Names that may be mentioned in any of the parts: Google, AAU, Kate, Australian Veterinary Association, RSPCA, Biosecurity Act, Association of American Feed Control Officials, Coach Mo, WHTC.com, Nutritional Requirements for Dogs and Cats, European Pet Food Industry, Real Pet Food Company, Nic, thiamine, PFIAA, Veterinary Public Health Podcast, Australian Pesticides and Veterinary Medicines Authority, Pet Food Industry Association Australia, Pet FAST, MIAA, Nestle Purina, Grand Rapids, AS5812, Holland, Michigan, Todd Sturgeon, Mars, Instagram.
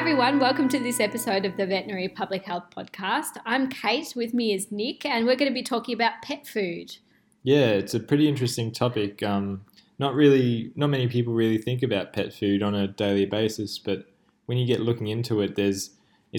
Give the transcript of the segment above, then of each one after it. everyone, welcome to this episode of the Veterinary Public Health Podcast. I'm Kate, with me is Nick, and we're going to be talking about pet food. Yeah, it's a pretty interesting topic. Not many people really think about pet food on a daily basis, but when you get looking into it, it's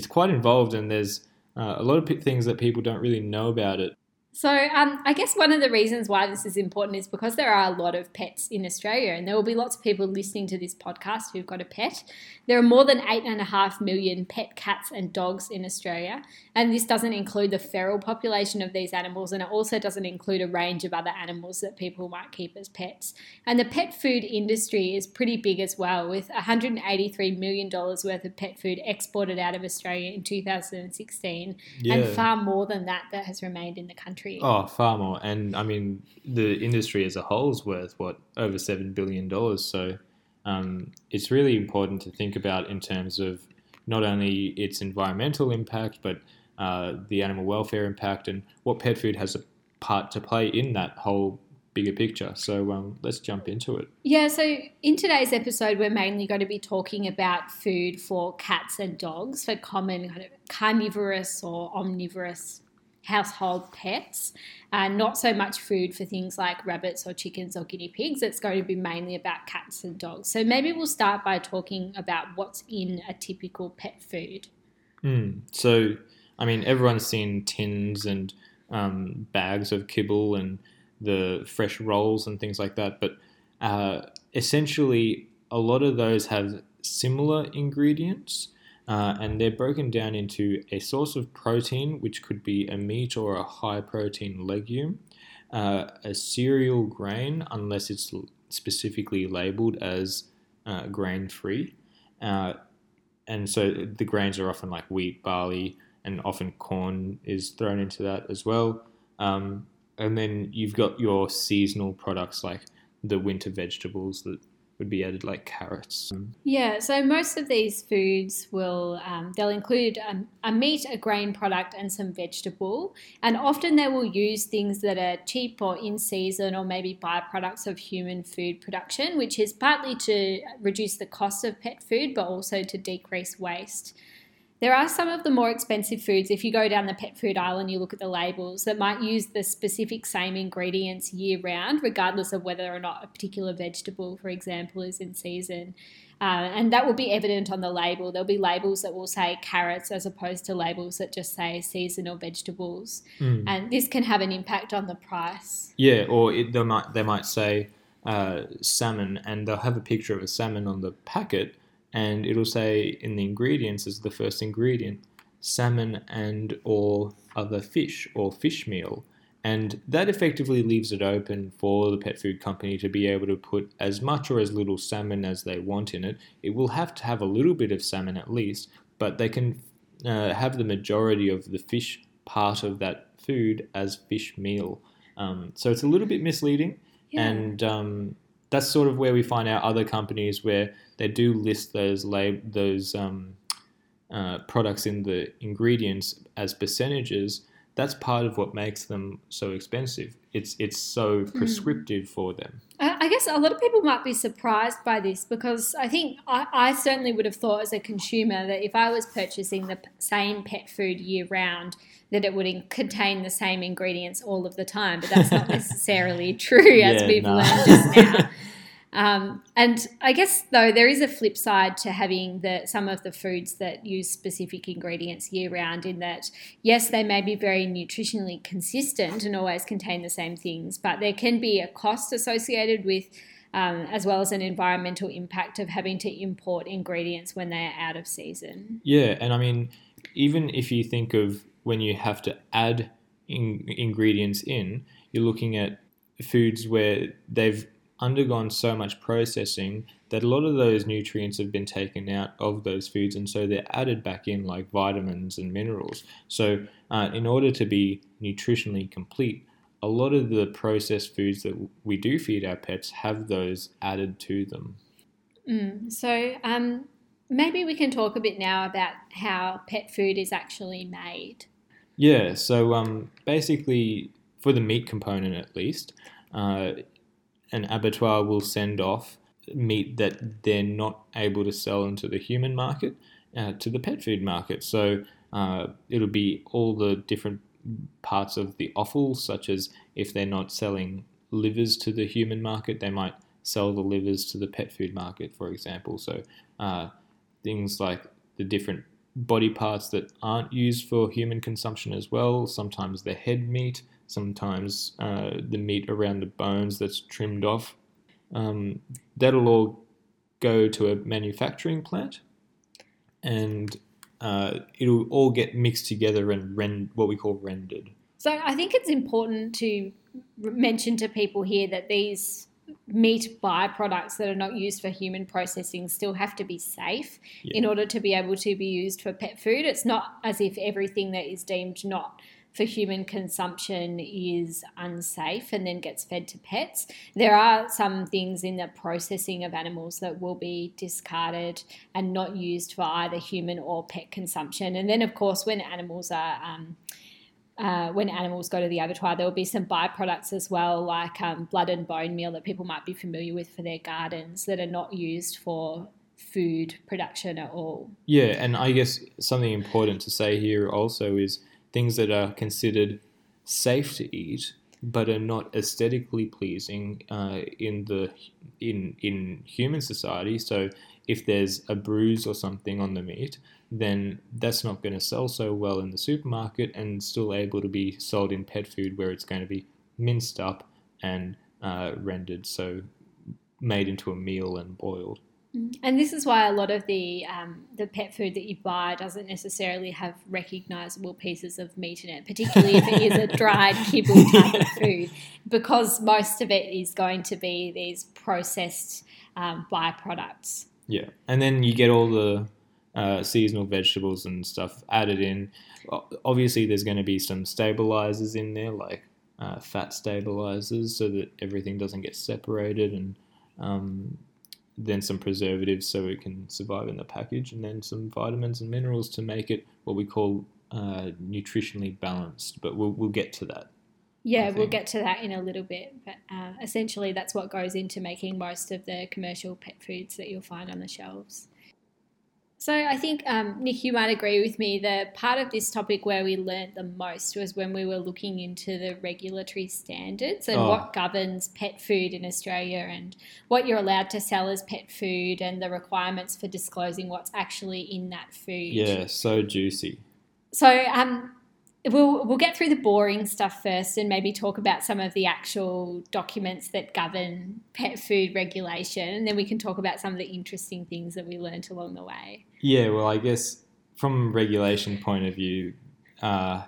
quite involved and there's a lot of things that people don't really know about it. So I guess one of the reasons why this is important is because there are a lot of pets in Australia and there will be lots of people listening to this podcast who've got a pet. There are more than 8.5 million pet cats and dogs in Australia, and this doesn't include the feral population of these animals, and it also doesn't include a range of other animals that people might keep as pets. And the pet food industry is pretty big as well, with $183 million worth of pet food exported out of Australia in 2016, and far more than that has remained in the country. Oh, far more. And I mean, the industry as a whole is worth, over $7 billion. So it's really important to think about in terms of not only its environmental impact, but the animal welfare impact and what pet food has a part to play in that whole bigger picture. So let's jump into it. Yeah, so in today's episode, we're mainly going to be talking about food for cats and dogs, for common kind of carnivorous or omnivorous household pets, not so much food for things like rabbits or chickens or guinea pigs. It's going to be mainly about cats and dogs. So maybe we'll start by talking about what's in a typical pet food. So, I mean, everyone's seen tins and bags of kibble and the fresh rolls and things like that, but essentially a lot of those have similar ingredients. And they're broken down into a source of protein, which could be a meat or a high-protein legume, a cereal grain, unless it's specifically labelled as grain-free. And so the grains are often like wheat, barley, and often corn is thrown into that as well. And then you've got your seasonal products like the winter vegetables that would be added, like carrots. Yeah, so most of these foods will, they'll include a meat, a grain product and some vegetable, and often they will use things that are cheap or in season or maybe byproducts of human food production, which is partly to reduce the cost of pet food but also to decrease waste. There are some of the more expensive foods, if you go down the pet food aisle and you look at the labels, that might use the specific same ingredients year round, regardless of whether or not a particular vegetable, for example, is in season. And that will be evident on the label. There'll be labels that will say carrots as opposed to labels that just say seasonal vegetables. And this can have an impact on the price. Yeah, or they might say salmon, and they'll have a picture of a salmon on the packet, and it'll say in the ingredients as the first ingredient, salmon and or other fish or fish meal. And that effectively leaves it open for the pet food company to be able to put as much or as little salmon as they want in it. It will have to have a little bit of salmon at least, but they can have the majority of the fish part of that food as fish meal. So it's a little bit misleading. Yeah. And that's sort of where we find out other companies where they do list those products in the ingredients as percentages. That's part of what makes them so expensive. It's so prescriptive for them. I guess a lot of people might be surprised by this because I think I certainly would have thought as a consumer that if I was purchasing the same pet food year round, that it would contain the same ingredients all of the time, but that's not necessarily true, as we've learned just now. And I guess, though, there is a flip side to having some of the foods that use specific ingredients year-round in that, yes, they may be very nutritionally consistent and always contain the same things, but there can be a cost associated with as well as an environmental impact of having to import ingredients when they are out of season. Yeah, and I mean, even if you think of when you have to add ingredients in, you're looking at foods where they've undergone so much processing that a lot of those nutrients have been taken out of those foods, and so they're added back in like vitamins and minerals. So in order to be nutritionally complete, a lot of the processed foods that we do feed our pets have those added to them. So maybe we can talk a bit now about how pet food is actually made. Yeah, so basically for the meat component at least, an abattoir will send off meat that they're not able to sell into the human market, to the pet food market. So it'll be all the different parts of the offal, such as if they're not selling livers to the human market, they might sell the livers to the pet food market, for example. So things like the different body parts that aren't used for human consumption as well, sometimes the head meat, sometimes the meat around the bones that's trimmed off. That'll all go to a manufacturing plant, and it'll all get mixed together and what we call rendered. So I think it's important to mention to people here that these meat byproducts that are not used for human processing still have to be safe in order to be able to be used for pet food. It's not as if everything that is deemed not for human consumption is unsafe and then gets fed to pets. There are some things in the processing of animals that will be discarded and not used for either human or pet consumption. And then, of course, when animals are when animals go to the abattoir, there will be some byproducts as well, like blood and bone meal that people might be familiar with for their gardens that are not used for food production at all. Yeah, and I guess something important to say here also is things that are considered safe to eat but are not aesthetically pleasing in human society. So if there's a bruise or something on the meat, then that's not going to sell so well in the supermarket and still able to be sold in pet food, where it's going to be minced up and rendered, so made into a meal and boiled. And this is why a lot of the pet food that you buy doesn't necessarily have recognisable pieces of meat in it, particularly if it is a dried kibble type of food, because most of it is going to be these processed byproducts. Yeah, and then you get all the seasonal vegetables and stuff added in. Obviously, there's going to be some stabilisers in there, like fat stabilisers, so that everything doesn't get separated, and then some preservatives so it can survive in the package, and then some vitamins and minerals to make it what we call nutritionally balanced. But we'll get to that. Yeah, we'll get to that in a little bit. But essentially that's what goes into making most of the commercial pet foods that you'll find on the shelves. So I think, Nick, you might agree with me, the part of this topic where we learnt the most was when we were looking into the regulatory standards and what governs pet food in Australia and what you're allowed to sell as pet food and the requirements for disclosing what's actually in that food. Yeah, so juicy. So we'll get through the boring stuff first and maybe talk about some of the actual documents that govern pet food regulation, and then we can talk about some of the interesting things that we learnt along the way. Yeah, well, I guess from a regulation point of view, the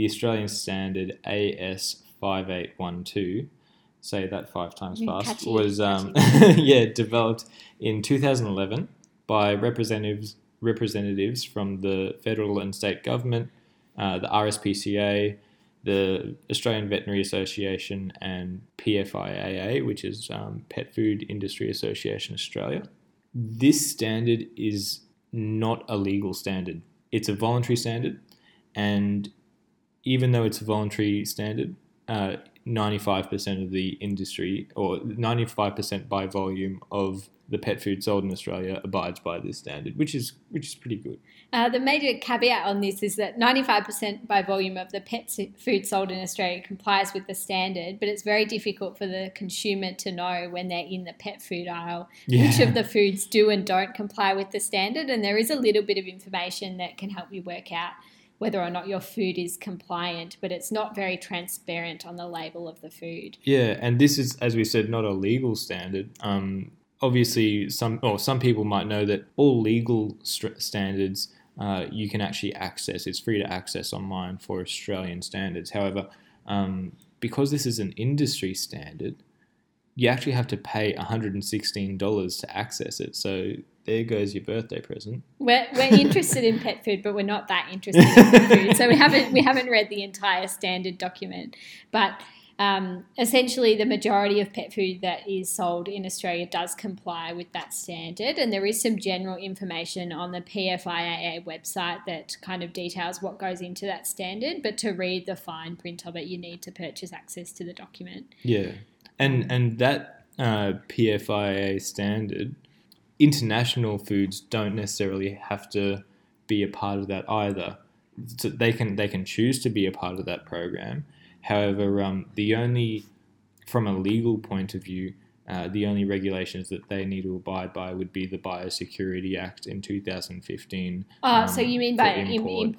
Australian standard AS5812, say that five times fast, was developed in 2011 by representatives from the federal and state government, the RSPCA, the Australian Veterinary Association, and PFIAA, which is Pet Food Industry Association Australia. This standard is not a legal standard. It's a voluntary standard, and even though it's a voluntary standard, 95% of the industry, or 95% by volume of the pet food sold in Australia, abides by this standard, which is pretty good. The major caveat on this is that 95% by volume of the pet food sold in Australia complies with the standard, but it's very difficult for the consumer to know when they're in the pet food aisle which of the foods do and don't comply with the standard, and there is a little bit of information that can help you work out whether or not your food is compliant, but it's not very transparent on the label of the food. Yeah, and this is, as we said, not a legal standard. Obviously, some people might know that all legal standards you can actually access. It's free to access online for Australian standards. However, because this is an industry standard, you actually have to pay $116 to access it. So there goes your birthday present. We're interested in pet food, but we're not that interested in pet food. So we haven't read the entire standard document. But essentially the majority of pet food that is sold in Australia does comply with that standard. And there is some general information on the PFIAA website that kind of details what goes into that standard. But to read the fine print of it, you need to purchase access to the document. Yeah. And that PFIAA standard international foods don't necessarily have to be a part of that either. So they can choose to be a part of that program. However, from a legal point of view, the only regulations that they need to abide by would be the Biosecurity Act in 2015. So you mean by imported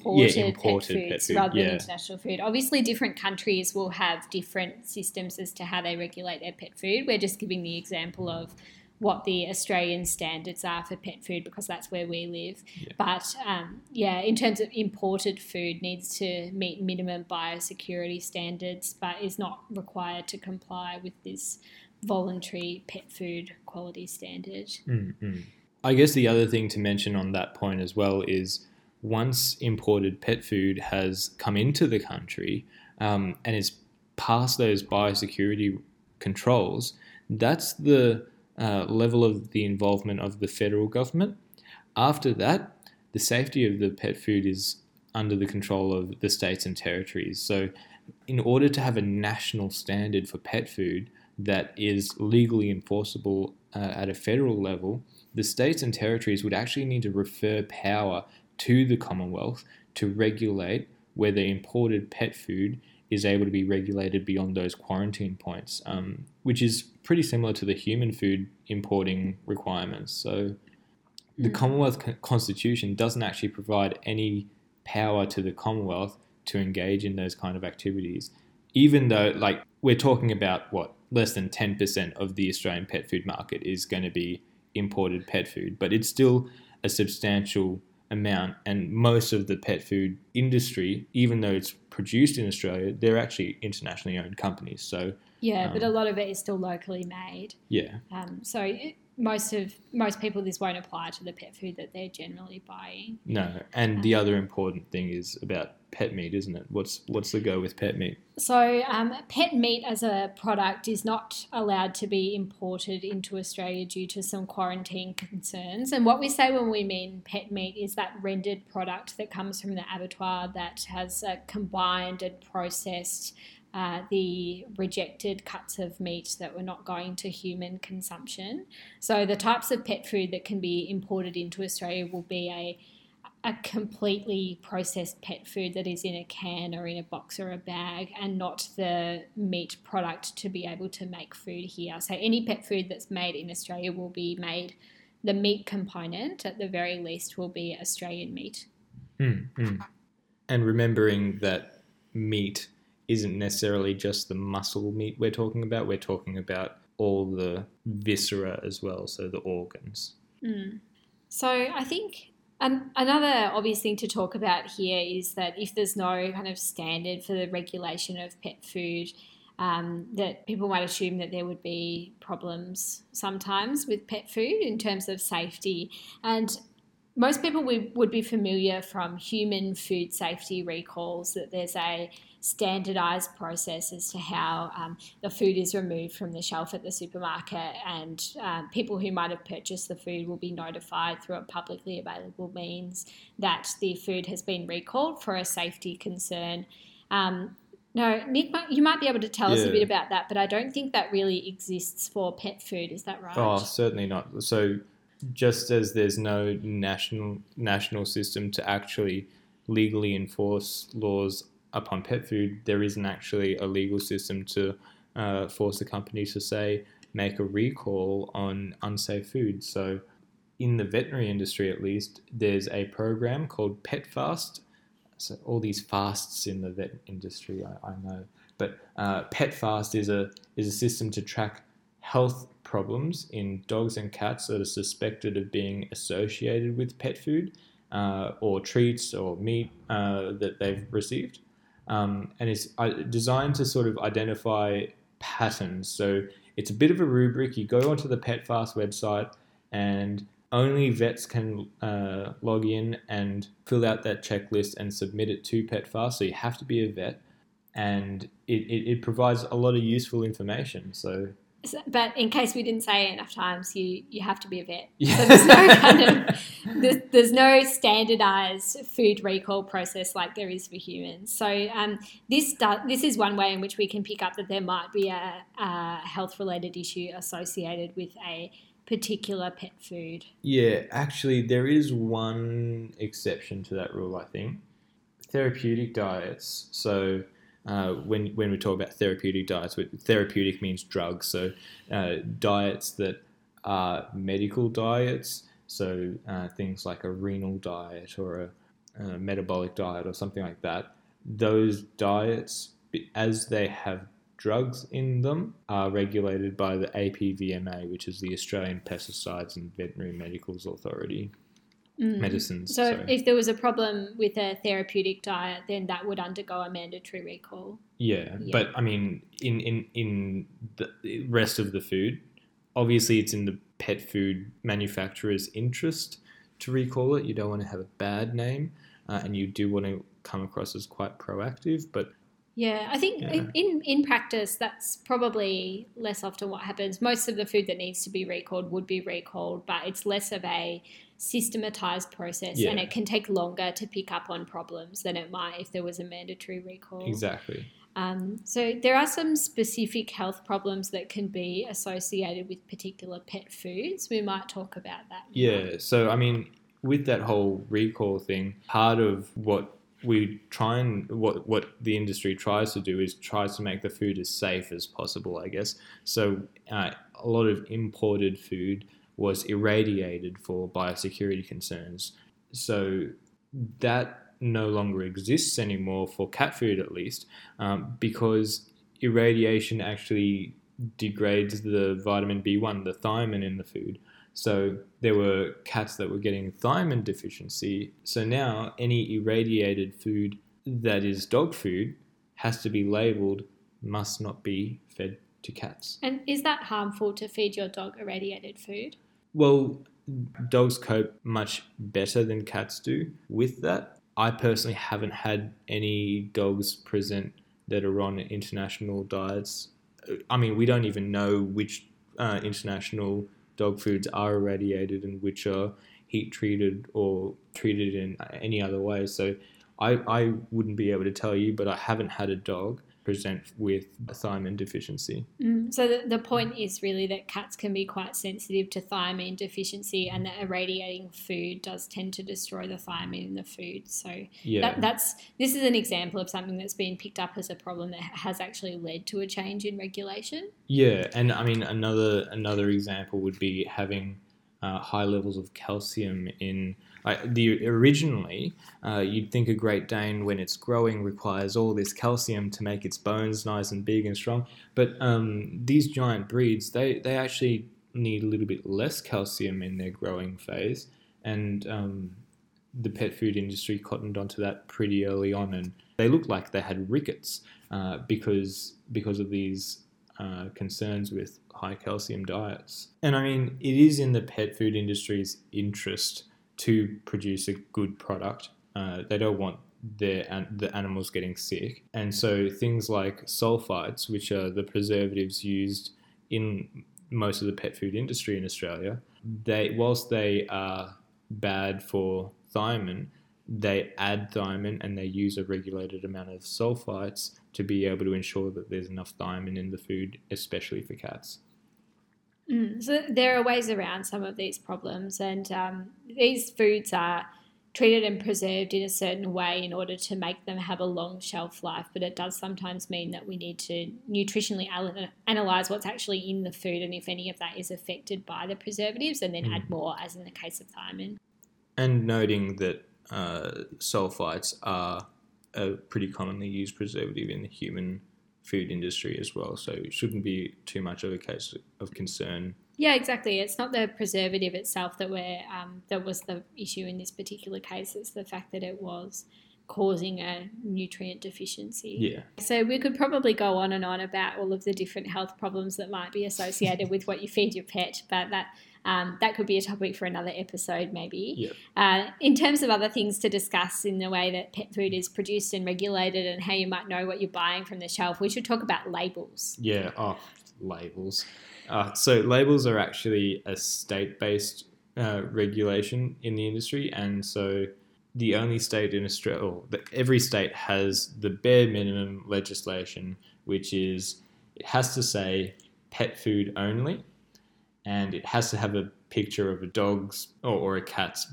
pet foods rather than international food. Obviously, different countries will have different systems as to how they regulate their pet food. We're just giving the example of what the Australian standards are for pet food because that's where we live. Yeah. But, in terms of imported food, needs to meet minimum biosecurity standards but is not required to comply with this voluntary pet food quality standard. Mm-hmm. I guess the other thing to mention on that point as well is once imported pet food has come into the country and is past those biosecurity controls, that's the level of the involvement of the federal government. After that, the safety of the pet food is under the control of the states and territories. So in order to have a national standard for pet food that is legally enforceable at a federal level, the states and territories would actually need to refer power to the Commonwealth to regulate whether imported pet food is able to be regulated beyond those quarantine points, which is pretty similar to the human food importing requirements. So the Commonwealth Constitution doesn't actually provide any power to the Commonwealth to engage in those kind of activities, even though, like, we're talking about less than 10% of the Australian pet food market is going to be imported pet food, but it's still a substantial amount. And most of the pet food industry, even though it's produced in Australia, they're actually internationally owned companies. So but a lot of it is still locally made. Yeah. Most people, this won't apply to the pet food that they're generally buying. No, and the other important thing is about pet meat, isn't it? What's the go with pet meat? So pet meat as a product is not allowed to be imported into Australia due to some quarantine concerns. And what we say when we mean pet meat is that rendered product that comes from the abattoir that has combined and processed the rejected cuts of meat that were not going to human consumption. So the types of pet food that can be imported into Australia will be a completely processed pet food that is in a can or in a box or a bag, and not the meat product to be able to make food here. So any pet food that's made in Australia will be made, the meat component at the very least will be Australian meat. Mm-hmm. And remembering that meat isn't necessarily just the muscle meat we're talking about. We're talking about all the viscera as well, so the organs. Mm. So I think another obvious thing to talk about here is that if there's no kind of standard for the regulation of pet food, that people might assume that there would be problems sometimes with pet food in terms of safety. And most people would be familiar from human food safety recalls that there's a standardised process as to how the food is removed from the shelf at the supermarket, and people who might have purchased the food will be notified through a publicly available means that the food has been recalled for a safety concern. No, Nick, you might be able to tell us a bit about that, but I don't think that really exists for pet food. Is that right? Oh, certainly not. So just as there's no national system to actually legally enforce laws upon pet food, there isn't actually a legal system to force a company to, say, make a recall on unsafe food. So in the veterinary industry, at least, there's a program called Pet FAST. So all these fasts in the vet industry, I know. But Pet FAST is a system to track health problems in dogs and cats that are suspected of being associated with pet food or treats or meat that they've received. And it's designed to sort of identify patterns. So it's a bit of a rubric. You go onto the PetFast website and only vets can log in and fill out that checklist and submit it to PetFast. So you have to be a vet, and it provides a lot of useful information. But in case we didn't say it enough times, you have to be a vet. Yeah. So there's no there's no standardised food recall process like there is for humans. So this is one way in which we can pick up that there might be a health-related issue associated with a particular pet food? Yeah, actually there is one exception to that rule, I think. Therapeutic diets. So when we talk about therapeutic diets, therapeutic means drugs. So diets that are medical diets, so things like a renal diet or a metabolic diet or something like that, those diets, as they have drugs in them, are regulated by the APVMA, which is the Australian Pesticides and Veterinary Medicines Authority. So if there was a problem with a therapeutic diet, then that would undergo a mandatory recall. Yeah. But I mean, in the rest of the food, obviously it's in the pet food manufacturer's interest to recall it. You don't want to have a bad name, and you do want to come across as quite proactive, but... Yeah, I think in practice, that's probably less often what happens. Most of the food that needs to be recalled would be recalled, but it's less of a systematized process, and it can take longer to pick up on problems than it might if there was a mandatory recall. Exactly. So there are some specific health problems that can be associated with particular pet foods. We might talk about that. Yeah, so I mean, with that whole recall thing, part of what we try and what the industry tries to do is tries to make the food as safe as possible, I guess. So a lot of imported food was irradiated for biosecurity concerns. So that no longer exists anymore for cat food, at least, because irradiation actually degrades the vitamin B1, the thiamine in the food. So there were cats that were getting thiamine deficiency. So now any irradiated food that is dog food has to be labelled must not be fed to cats. And is that harmful to feed your dog irradiated food? Well, dogs cope much better than cats do with that. I personally haven't had any dogs present that are on international diets. I mean, we don't even know which international dog foods are irradiated and which are heat treated or treated in any other way. So I wouldn't be able to tell you, but I haven't had a dog present with a thiamine deficiency. So the point is really that cats can be quite sensitive to thiamine deficiency, and that irradiating food does tend to destroy the thiamine in the food. So this is an example of something that's been picked up as a problem that has actually led to a change in regulation. Yeah, and I mean another example would be having high levels of calcium in you'd think a Great Dane, when it's growing, requires all this calcium to make its bones nice and big and strong. But these giant breeds, they actually need a little bit less calcium in their growing phase. And the pet food industry cottoned onto that pretty early on. And they looked like they had rickets because of these concerns with high calcium diets. And I mean, it is in the pet food industry's interest to produce a good product. They don't want the animals getting sick. And so things like sulfites, which are the preservatives used in most of the pet food industry in Australia, whilst they are bad for thiamine, they add thiamine and they use a regulated amount of sulfites to be able to ensure that there's enough thiamine in the food, especially for cats. So there are ways around some of these problems, and these foods are treated and preserved in a certain way in order to make them have a long shelf life, but it does sometimes mean that we need to nutritionally analyse what's actually in the food and if any of that is affected by the preservatives, and then add more, as in the case of thiamine. And noting that sulfites are a pretty commonly used preservative in the human food industry as well, so it shouldn't be too much of a case of concern. Yeah, exactly. It's not the preservative itself that was the issue in this particular case. It's the fact that it was causing a nutrient deficiency. Yeah. So we could probably go on and on about all of the different health problems that might be associated with what you feed your pet, but that could be a topic for another episode, maybe. Yep. In terms of other things to discuss in the way that pet food is produced and regulated and how you might know what you're buying from the shelf, we should talk about labels. Yeah, labels. So labels are actually a state-based regulation in the industry, and so the only state in Australia, or every state has the bare minimum legislation, which is it has to say pet food only. and it has to have a picture of a dog's or a cat's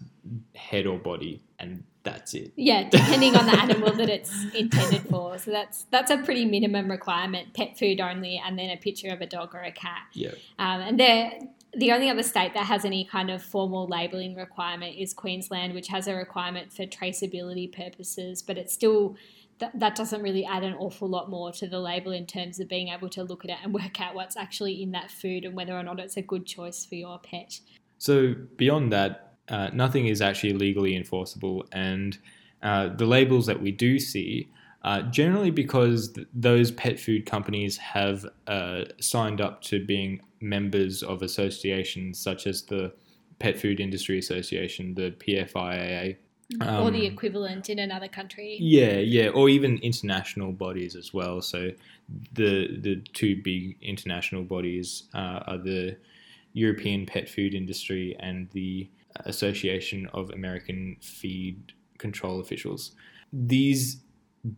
head or body, and that's it. Yeah, depending on the animal that it's intended for. So that's a pretty minimum requirement, pet food only, and then a picture of a dog or a cat. Yeah. And they're the only other state that has any kind of formal labelling requirement is Queensland, which has a requirement for traceability purposes, but it's still... That doesn't really add an awful lot more to the label in terms of being able to look at it and work out what's actually in that food and whether or not it's a good choice for your pet. So beyond that, nothing is actually legally enforceable, and the labels that we do see are generally because those pet food companies have signed up to being members of associations such as the Pet Food Industry Association, the PFIAA. Or the equivalent in another country. Yeah, or even international bodies as well. So the two big international bodies are the European Pet Food Industry and the Association of American Feed Control Officials. These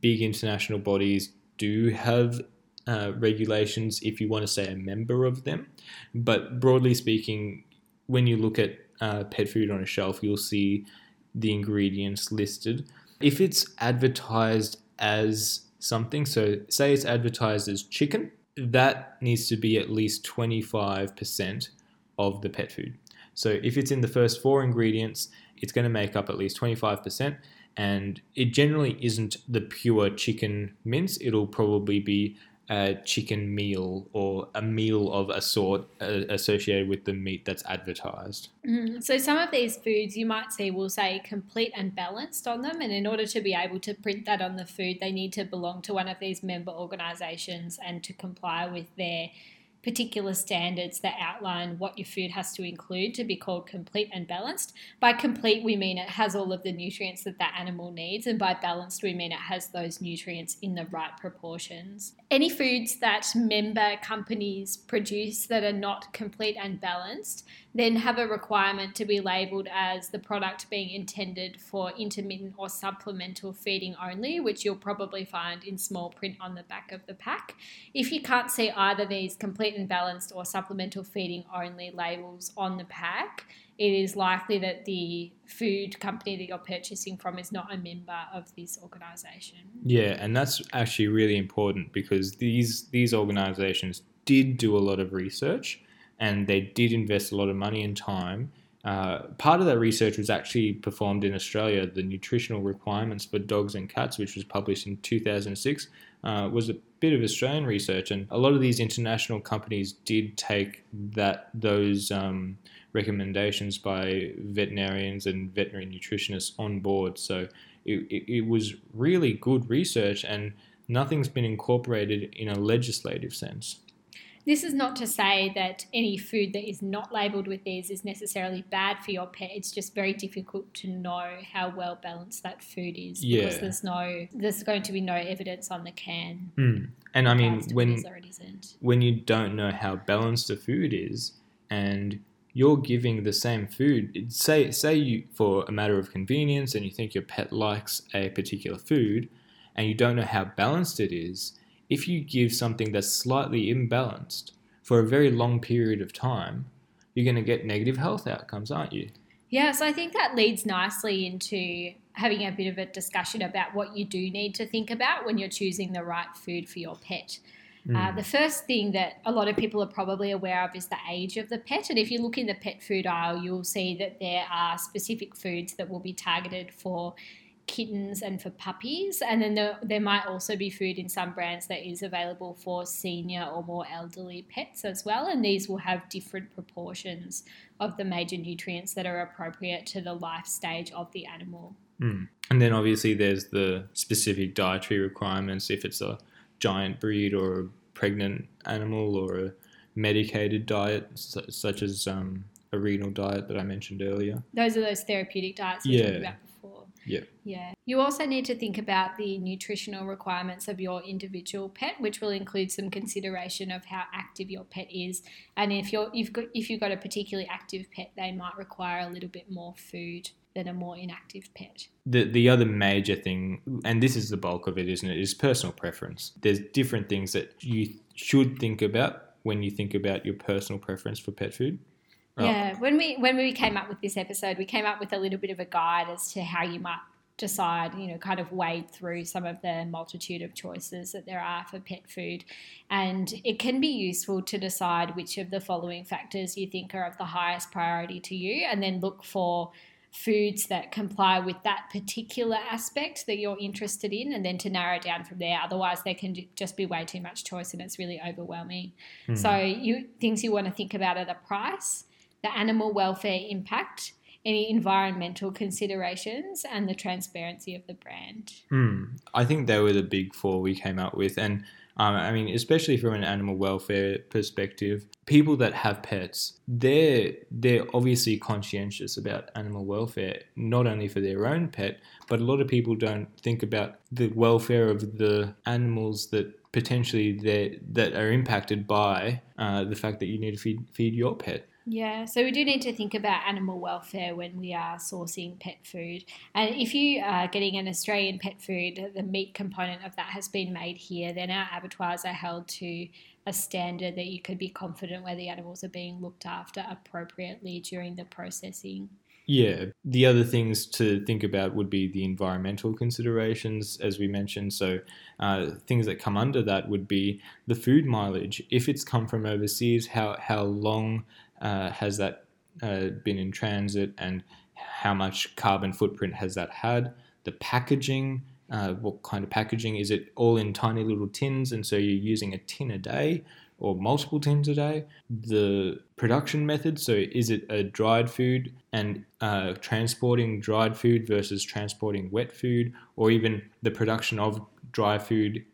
big international bodies do have regulations if you want to say a member of them. But broadly speaking, when you look at pet food on a shelf, you'll see the ingredients listed. If it's advertised as something, so say it's advertised as chicken, that needs to be at least 25% of the pet food. So if it's in the first four ingredients, it's going to make up at least 25%, and it generally isn't the pure chicken mince. It'll probably be a chicken meal or a meal of a sort associated with the meat that's advertised. So some of these foods you might see will say complete and balanced on them, and in order to be able to print that on the food, they need to belong to one of these member organisations and to comply with their particular standards that outline what your food has to include to be called complete and balanced. By complete, we mean it has all of the nutrients that animal needs, and by balanced, we mean it has those nutrients in the right proportions. Any foods that member companies produce that are not complete and balanced then have a requirement to be labelled as the product being intended for intermittent or supplemental feeding only, which you'll probably find in small print on the back of the pack. If you can't see either these complete and balanced or supplemental feeding only labels on the pack, it is likely that the food company that you're purchasing from is not a member of this organisation. Yeah, and that's actually really important because these organisations did do a lot of research, and they did invest a lot of money and time. Part of that research was actually performed in Australia. The Nutritional Requirements for Dogs and Cats, which was published in 2006, was a bit of Australian research, and a lot of these international companies did take those recommendations by veterinarians and veterinary nutritionists on board. So it was really good research, and nothing's been incorporated in a legislative sense. This is not to say that any food that is not labelled with these is necessarily bad for your pet. It's just very difficult to know how well balanced that food is because there's going to be no evidence on the can. Mm. And I mean, when you don't know how balanced the food is and you're giving the same food, say you, for a matter of convenience, and you think your pet likes a particular food and you don't know how balanced it is, if you give something that's slightly imbalanced for a very long period of time, you're going to get negative health outcomes, aren't you? Yeah, so I think that leads nicely into having a bit of a discussion about what you do need to think about when you're choosing the right food for your pet. The first thing that a lot of people are probably aware of is the age of the pet, and if you look in the pet food aisle, you'll see that there are specific foods that will be targeted for kittens and for puppies, and then there might also be food in some brands that is available for senior or more elderly pets as well, and these will have different proportions of the major nutrients that are appropriate to the life stage of the animal. And then obviously there's the specific dietary requirements if it's a giant breed or a pregnant animal or a medicated diet such as a renal diet that I mentioned earlier. Those are those therapeutic diets we talked about. Yeah. You also need to think about the nutritional requirements of your individual pet, which will include some consideration of how active your pet is, and if you've got a particularly active pet, they might require a little bit more food than a more inactive pet. The other major thing, and this is the bulk of it, isn't it, is personal preference. There's different things that you should think about when you think about your personal preference for pet food? Yeah, when we came up with this episode, we came up with a little bit of a guide as to how you might decide, you know, kind of wade through some of the multitude of choices that there are for pet food. And it can be useful to decide which of the following factors you think are of the highest priority to you, and then look for foods that comply with that particular aspect that you're interested in, and then to narrow down from there. Otherwise there can just be way too much choice and it's really overwhelming. So things you want to think about are the price, the animal welfare impact, any environmental considerations, and the transparency of the brand. I think they were the big four we came up with. And I mean, especially from an animal welfare perspective, people that have pets, they're obviously conscientious about animal welfare, not only for their own pet, but a lot of people don't think about the welfare of the animals that potentially that are impacted by the fact that you need to feed your pet. Yeah, so we do need to think about animal welfare when we are sourcing pet food. And if you are getting an Australian pet food, the meat component of that has been made here, then our abattoirs are held to a standard that you could be confident where the animals are being looked after appropriately during the processing. Yeah, the other things to think about would be the environmental considerations, as we mentioned. So things that come under that would be the food mileage. If it's come from overseas, how long has that been in transit, and how much carbon footprint has that had? The packaging, what kind of packaging? Is it all in tiny little tins and so you're using a tin a day or multiple tins a day? The production method, so is it a dried food, and transporting dried food versus transporting wet food, or even the production of dry food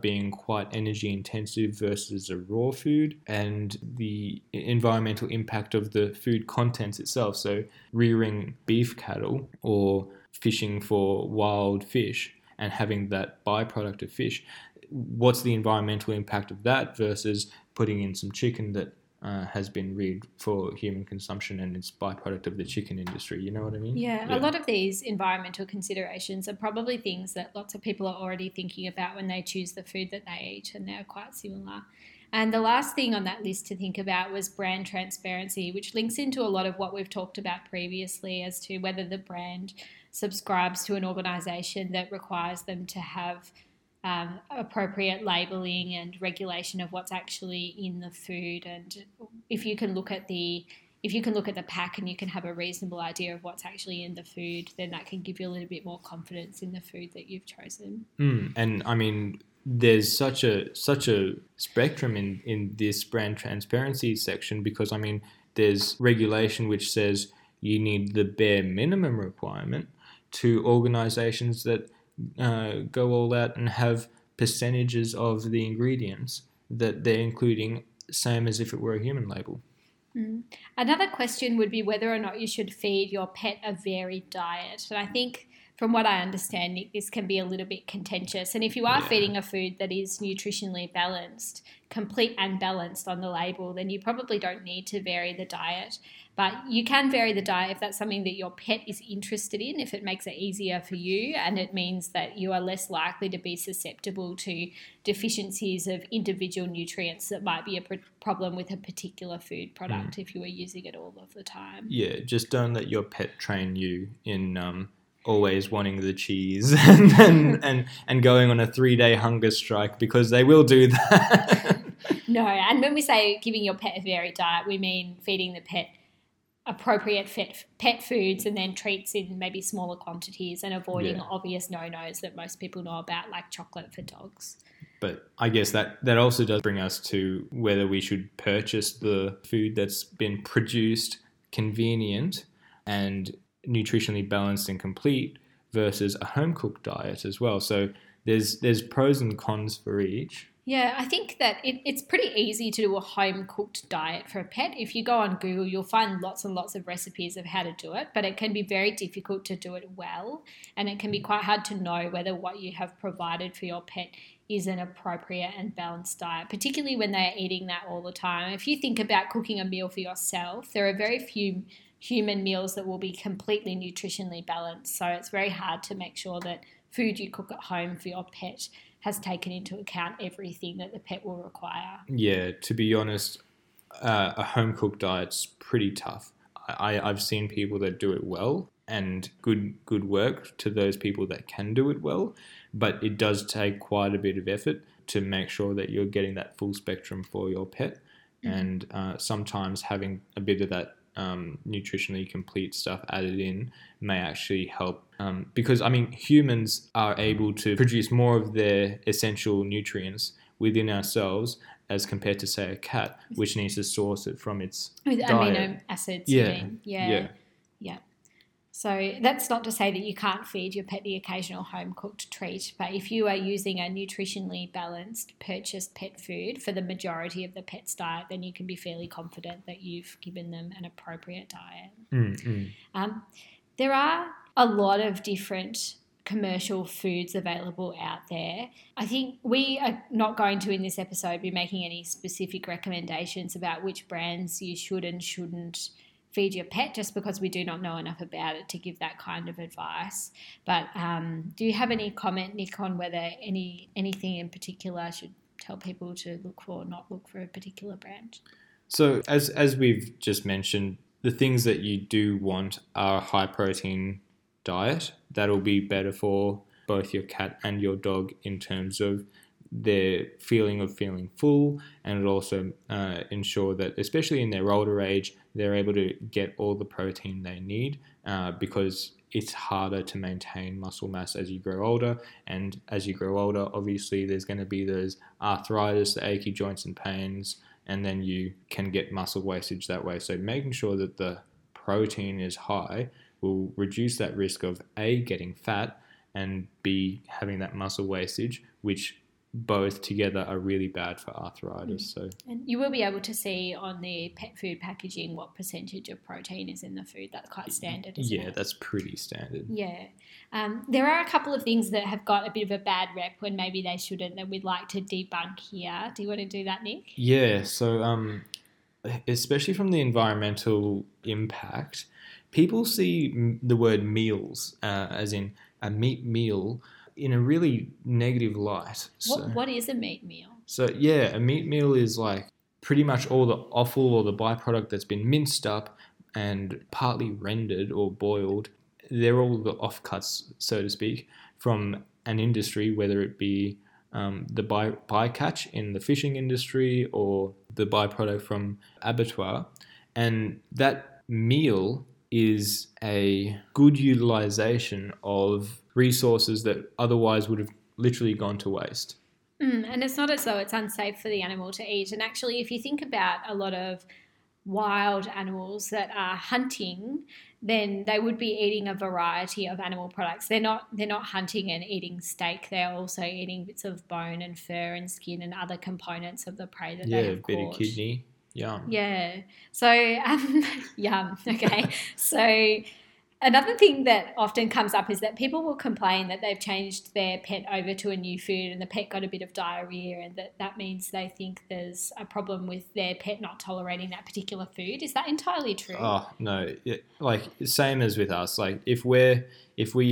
being quite energy intensive versus a raw food, and the environmental impact of the food contents itself, so rearing beef cattle or fishing for wild fish and having that byproduct of fish. What's the environmental impact of that versus putting in some chicken that has been reared for human consumption and its byproduct of the chicken industry? You know what I mean? Yeah, a lot of these environmental considerations are probably things that lots of people are already thinking about when they choose the food that they eat, and they're quite similar. And the last thing on that list to think about was brand transparency, which links into a lot of what we've talked about previously as to whether the brand subscribes to an organisation that requires them to have appropriate labelling and regulation of what's actually in the food. And if you can look at the pack and you can have a reasonable idea of what's actually in the food, then that can give you a little bit more confidence in the food that you've chosen. And I mean, there's such a spectrum in this brand transparency section, because I mean, there's regulation which says you need the bare minimum requirement, to organisations that go all out and have percentages of the ingredients that they're including, same as if it were a human label. Another question would be whether or not you should feed your pet a varied diet. And I think, from what I understand, Nick, this can be a little bit contentious. And if you are feeding a food that is nutritionally balanced, complete and balanced on the label, then you probably don't need to vary the diet. But you can vary the diet if that's something that your pet is interested in, if it makes it easier for you, and it means that you are less likely to be susceptible to deficiencies of individual nutrients that might be a problem with a particular food product if you were using it all of the time. Yeah, just don't let your pet train you in always wanting the cheese and going on a 3-day hunger strike, because they will do that. No, and when we say giving your pet a varied diet, we mean feeding the pet appropriate pet foods and then treats in maybe smaller quantities, and avoiding obvious no-nos that most people know about, like chocolate for dogs. But I guess that also does bring us to whether we should purchase the food that's been produced convenient and nutritionally balanced and complete versus a home-cooked diet as well. So there's pros and cons for each. Yeah, I think that it's pretty easy to do a home-cooked diet for a pet. If you go on Google, you'll find lots and lots of recipes of how to do it, but it can be very difficult to do it well, and it can be quite hard to know whether what you have provided for your pet is an appropriate and balanced diet, particularly when they're eating that all the time. If you think about cooking a meal for yourself, there are very few human meals that will be completely nutritionally balanced, so it's very hard to make sure that food you cook at home for your pet has taken into account everything that the pet will require. Yeah, to be honest, a home-cooked diet's pretty tough. I've seen people that do it well, and good work to those people that can do it well, but it does take quite a bit of effort to make sure that you're getting that full spectrum for your pet. And sometimes having a bit of that nutritionally complete stuff added in may actually help, because I mean humans are able to produce more of their essential nutrients within ourselves as compared to say a cat, which needs to source it from its diet. Amino acids. Yeah. So that's not to say that you can't feed your pet the occasional home-cooked treat, but if you are using a nutritionally balanced purchased pet food for the majority of the pet's diet, then you can be fairly confident that you've given them an appropriate diet. Mm-hmm. There are a lot of different commercial foods available out there. I think we are not going to, in this episode, be making any specific recommendations about which brands you should and shouldn't feed your pet, just because we do not know enough about it to give that kind of advice. But do you have any comment, Nick, on whether anything in particular should tell people to look for or not look for a particular brand? So as we've just mentioned, the things that you do want are a high protein diet. That'll be better for both your cat and your dog in terms of their feeling of feeling full, and it also ensure that, especially in their older age, they're able to get all the protein they need, because it's harder to maintain muscle mass as you grow older. And as you grow older, obviously there's going to be those arthritis, the achy joints and pains, and then you can get muscle wastage that way. So making sure that the protein is high will reduce that risk of A, getting fat, and B, having that muscle wastage, which both together are really bad for arthritis. So, and you will be able to see on the pet food packaging what percentage of protein is in the food. That's quite standard, isn't it? Yeah, that's pretty standard. Yeah. There are a couple of things that have got a bit of a bad rep when maybe they shouldn't, that we'd like to debunk here. Do you want to do that, Nick? Yeah, so especially from the environmental impact, people see the word meals, as in a meat meal, in a really negative light. What is a meat meal? So, yeah, a meat meal is like pretty much all the offal or the byproduct that's been minced up and partly rendered or boiled. They're all the offcuts, so to speak, from an industry, whether it be the bycatch in the fishing industry or the byproduct from abattoir. And that meal is a good utilization of resources that otherwise would have literally gone to waste. And it's not as though it's unsafe for the animal to eat. And actually, if you think about a lot of wild animals that are hunting, then they would be eating a variety of animal products. They're not hunting and eating steak. They're also eating bits of bone and fur and skin and other components of the prey that they have caught. Yeah, a bit of kidney. Yum. Yeah. So, yum. Okay. So another thing that often comes up is that people will complain that they've changed their pet over to a new food and the pet got a bit of diarrhea, and that means they think there's a problem with their pet not tolerating that particular food. Is that entirely true? Oh, no. Like, same as with us. Like, if we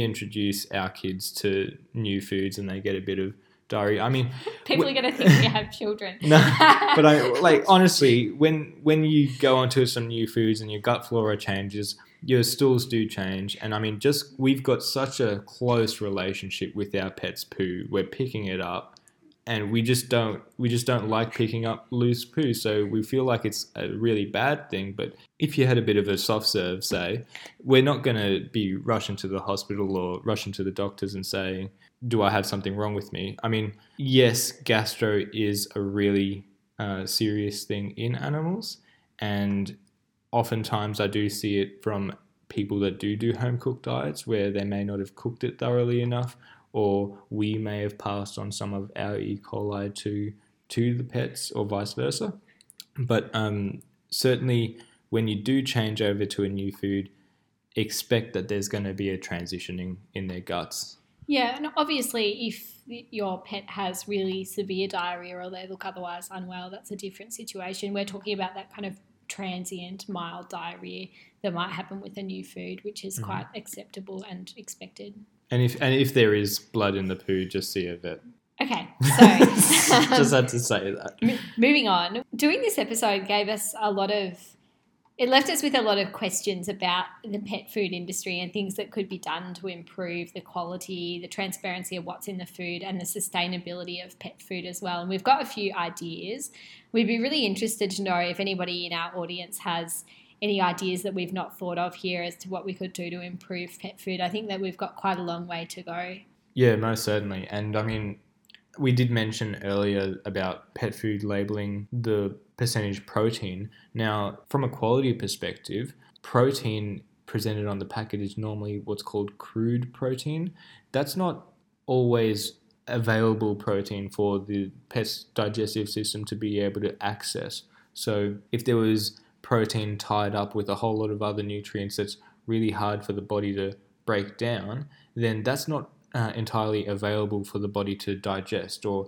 introduce our kids to new foods and they get a bit of diarrhea, I mean, people are going to think we have children. No, but honestly, when you go onto some new foods and your gut flora changes, your stools do change. And I mean, we've got such a close relationship with our pet's poo. We're picking it up, and we just don't like picking up loose poo. So we feel like it's a really bad thing. But if you had a bit of a soft serve, say, we're not going to be rushing to the hospital or rushing to the doctors and saying, do I have something wrong with me? I mean, yes, gastro is a really serious thing in animals, and oftentimes I do see it from people that do home-cooked diets where they may not have cooked it thoroughly enough, or we may have passed on some of our E. coli to the pets or vice versa. But certainly when you do change over to a new food, expect that there's going to be a transitioning in their guts. Yeah, and obviously if your pet has really severe diarrhea or they look otherwise unwell, that's a different situation. We're talking about that kind of transient, mild diarrhea that might happen with a new food, which is quite acceptable and expected. And if there is blood in the poo, just see a vet. Okay, so just had to say that. Moving on, doing this episode gave us it left us with a lot of questions about the pet food industry and things that could be done to improve the quality, the transparency of what's in the food, and the sustainability of pet food as well. And we've got a few ideas. We'd be really interested to know if anybody in our audience has any ideas that we've not thought of here as to what we could do to improve pet food. I think that we've got quite a long way to go. Yeah, most certainly. And I mean, we did mention earlier about pet food labelling the percentage protein. Now, from a quality perspective, protein presented on the packet is normally what's called crude protein. That's not always available protein for the pet's digestive system to be able to access. So if there was protein tied up with a whole lot of other nutrients that's really hard for the body to break down, then that's not entirely available for the body to digest, or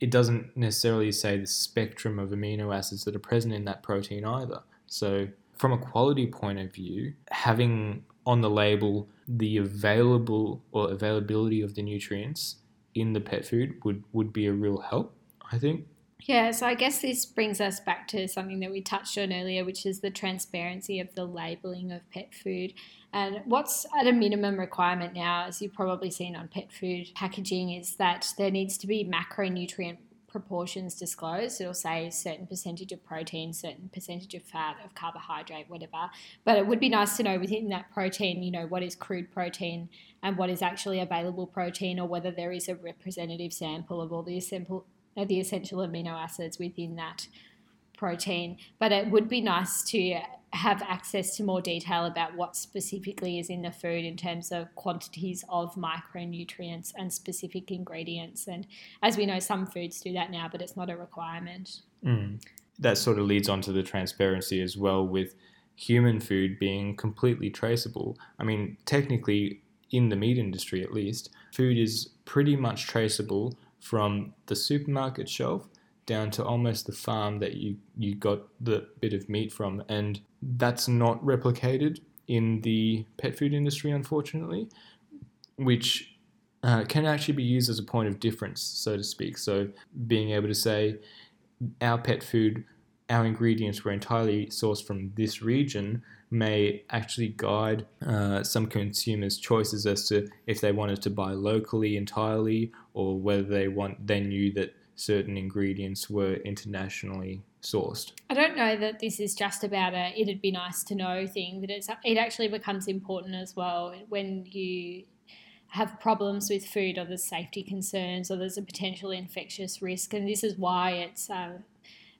it doesn't necessarily say the spectrum of amino acids that are present in that protein either. So from a quality point of view, having on the label the available or availability of the nutrients in the pet food would be a real help, I think. Yeah, so I guess this brings us back to something that we touched on earlier, which is the transparency of the labelling of pet food. And what's at a minimum requirement now, as you've probably seen on pet food packaging, is that there needs to be macronutrient proportions disclosed. It'll say certain percentage of protein, certain percentage of fat, of carbohydrate, whatever. But it would be nice to know within that protein, you know, what is crude protein and what is actually available protein, or whether there is a representative sample of all the essential amino acids within that protein. But it would be nice to have access to more detail about what specifically is in the food in terms of quantities of micronutrients and specific ingredients. And as we know, some foods do that now, but it's not a requirement. That sort of leads on to the transparency as well, with human food being completely traceable. I mean, technically, in the meat industry at least, food is pretty much traceable from the supermarket shelf down to almost the farm that you got the bit of meat from. And that's not replicated in the pet food industry, unfortunately, which can actually be used as a point of difference, so to speak. So being able to say our pet food, our ingredients were entirely sourced from this region, may actually guide some consumers' choices as to if they wanted to buy locally entirely, or whether they knew that certain ingredients were internationally sourced. I don't know that this is just about a "it'd be nice to know" thing, that it actually becomes important as well when you have problems with food, or there's safety concerns, or there's a potential infectious risk. And this is why it's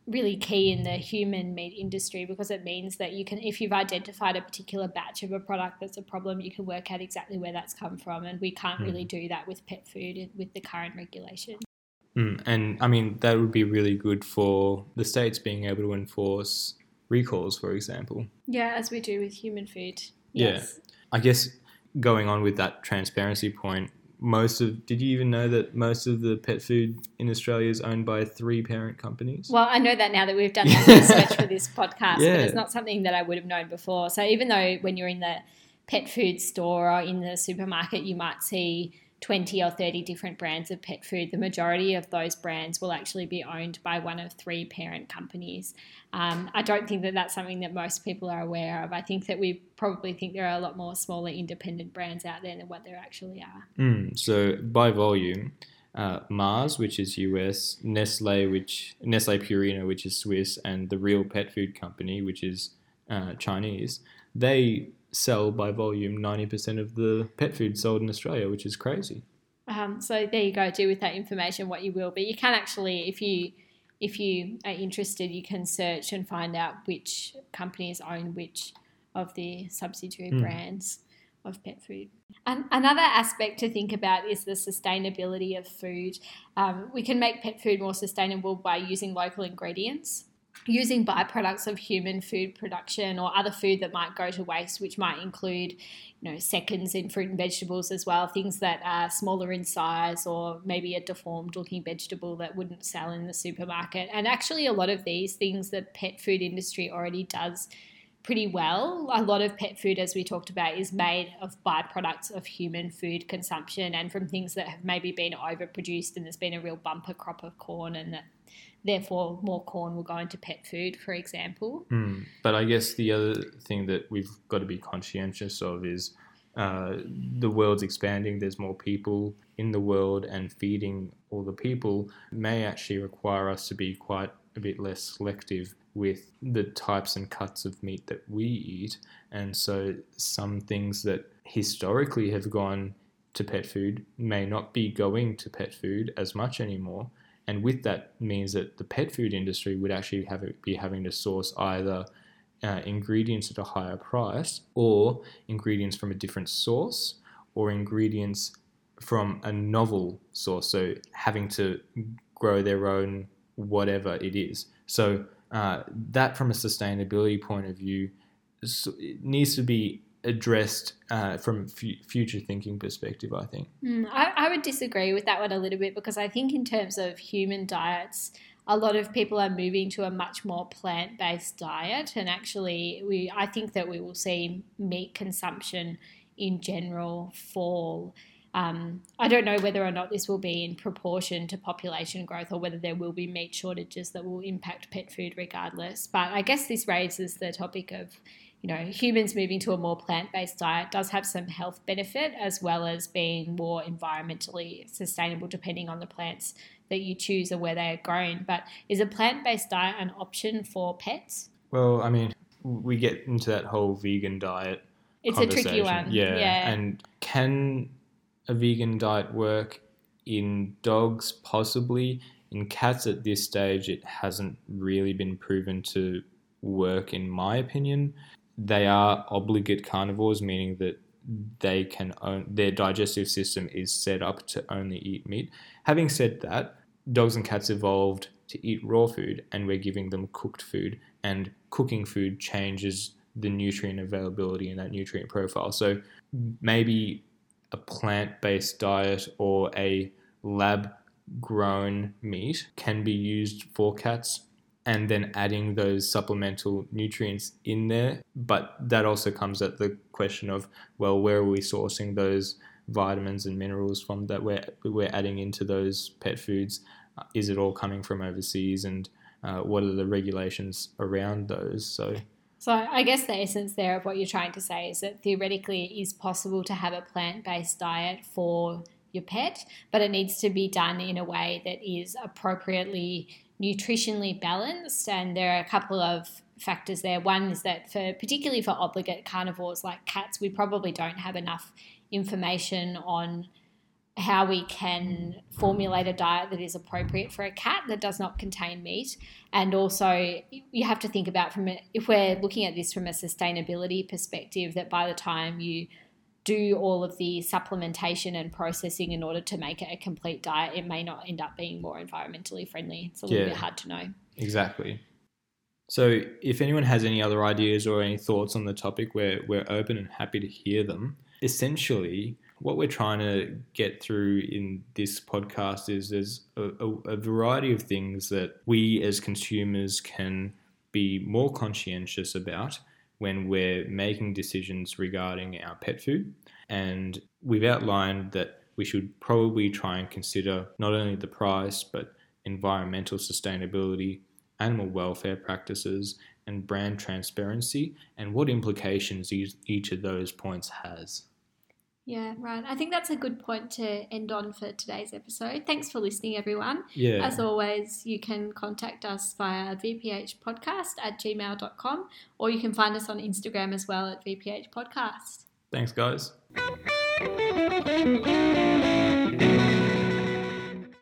really key in the human meat industry, because it means that you can, if you've identified a particular batch of a product that's a problem, you can work out exactly where that's come from. And we can't really do that with pet food with the current regulation. And I mean, that would be really good for the states being able to enforce recalls, for example. Yeah, as we do with human food. Yes. Yeah. I guess going on with that transparency point, did you even know that most of the pet food in Australia is owned by 3 parent companies? Well, I know that now that we've done that research for this podcast, but it's not something that I would have known before. So even though when you're in the pet food store or in the supermarket, you might see 20 or 30 different brands of pet food, the majority of those brands will actually be owned by one of 3 parent companies. I don't think that that's something that most people are aware of. I think that we probably think there are a lot more smaller independent brands out there than what there actually are. So by volume, Mars, which is US, Nestle Purina, which is Swiss, and the Real Pet Food Company, which is Chinese, they sell by volume 90% of the pet food sold in Australia, which is crazy. So there you go. Do with that information what you will, but you can actually, if you are interested, you can search and find out which companies own which of the subsidiary brands of pet food. And another aspect to think about is the sustainability of food. We can make pet food more sustainable by using local ingredients, using byproducts of human food production or other food that might go to waste, which might include, you know, seconds in fruit and vegetables as well, things that are smaller in size or maybe a deformed looking vegetable that wouldn't sell in the supermarket. And actually a lot of these things the pet food industry already does pretty well. A lot of pet food, as we talked about, is made of byproducts of human food consumption and from things that have maybe been overproduced, and there's been a real bumper crop of corn, and that therefore more corn will go into pet food, for example. But I guess the other thing that we've got to be conscientious of is the world's expanding, there's more people in the world, and feeding all the people may actually require us to be quite a bit less selective with the types and cuts of meat that we eat. And so some things that historically have gone to pet food may not be going to pet food as much anymore. And with that means that the pet food industry would actually be having to source either ingredients at a higher price, or ingredients from a different source, or ingredients from a novel source, so having to grow their own whatever it is. So that from a sustainability point of view needs to be addressed from future thinking perspective, I think. I would disagree with that one a little bit, because I think in terms of human diets, a lot of people are moving to a much more plant-based diet, and actually I think that we will see meat consumption in general fall. I don't know whether or not this will be in proportion to population growth, or whether there will be meat shortages that will impact pet food regardless. But I guess this raises the topic of, you know, humans moving to a more plant-based diet does have some health benefit, as well as being more environmentally sustainable, depending on the plants that you choose or where they are grown. But is a plant-based diet an option for pets? Well, I mean, we get into that whole vegan diet. It's a tricky one. Yeah. And can a vegan diet work in dogs? Possibly. In cats at this stage, it hasn't really been proven to work, in my opinion. They are obligate carnivores, meaning that they can their digestive system is set up to only eat meat. Having said that, dogs and cats evolved to eat raw food, and we're giving them cooked food, and cooking food changes the nutrient availability and that nutrient profile. So maybe a plant-based diet or a lab-grown meat can be used for cats, and then adding those supplemental nutrients in there. But that also comes at the question of, well, where are we sourcing those vitamins and minerals from that we're adding into those pet foods? Is it all coming from overseas, and what are the regulations around those? So I guess the essence there of what you're trying to say is that theoretically it is possible to have a plant-based diet for your pet, but it needs to be done in a way that is appropriately nutritionally balanced. And there are a couple of factors there. One is that particularly for obligate carnivores like cats, we probably don't have enough information on how we can formulate a diet that is appropriate for a cat that does not contain meat. And also you have to think about, if we're looking at this from a sustainability perspective, that by the time you do all of the supplementation and processing in order to make it a complete diet, it may not end up being more environmentally friendly. It's a little bit hard to know. Exactly. So if anyone has any other ideas or any thoughts on the topic, we're open and happy to hear them. Essentially, what we're trying to get through in this podcast is there's a variety of things that we as consumers can be more conscientious about when we're making decisions regarding our pet food. And we've outlined that we should probably try and consider not only the price, but environmental sustainability, animal welfare practices, and brand transparency, and what implications each of those points has. Yeah, right. I think that's a good point to end on for today's episode. Thanks for listening, everyone. Yeah. As always, you can contact us via vphpodcast@gmail.com, or you can find us on Instagram as well at vphpodcast. Thanks, guys.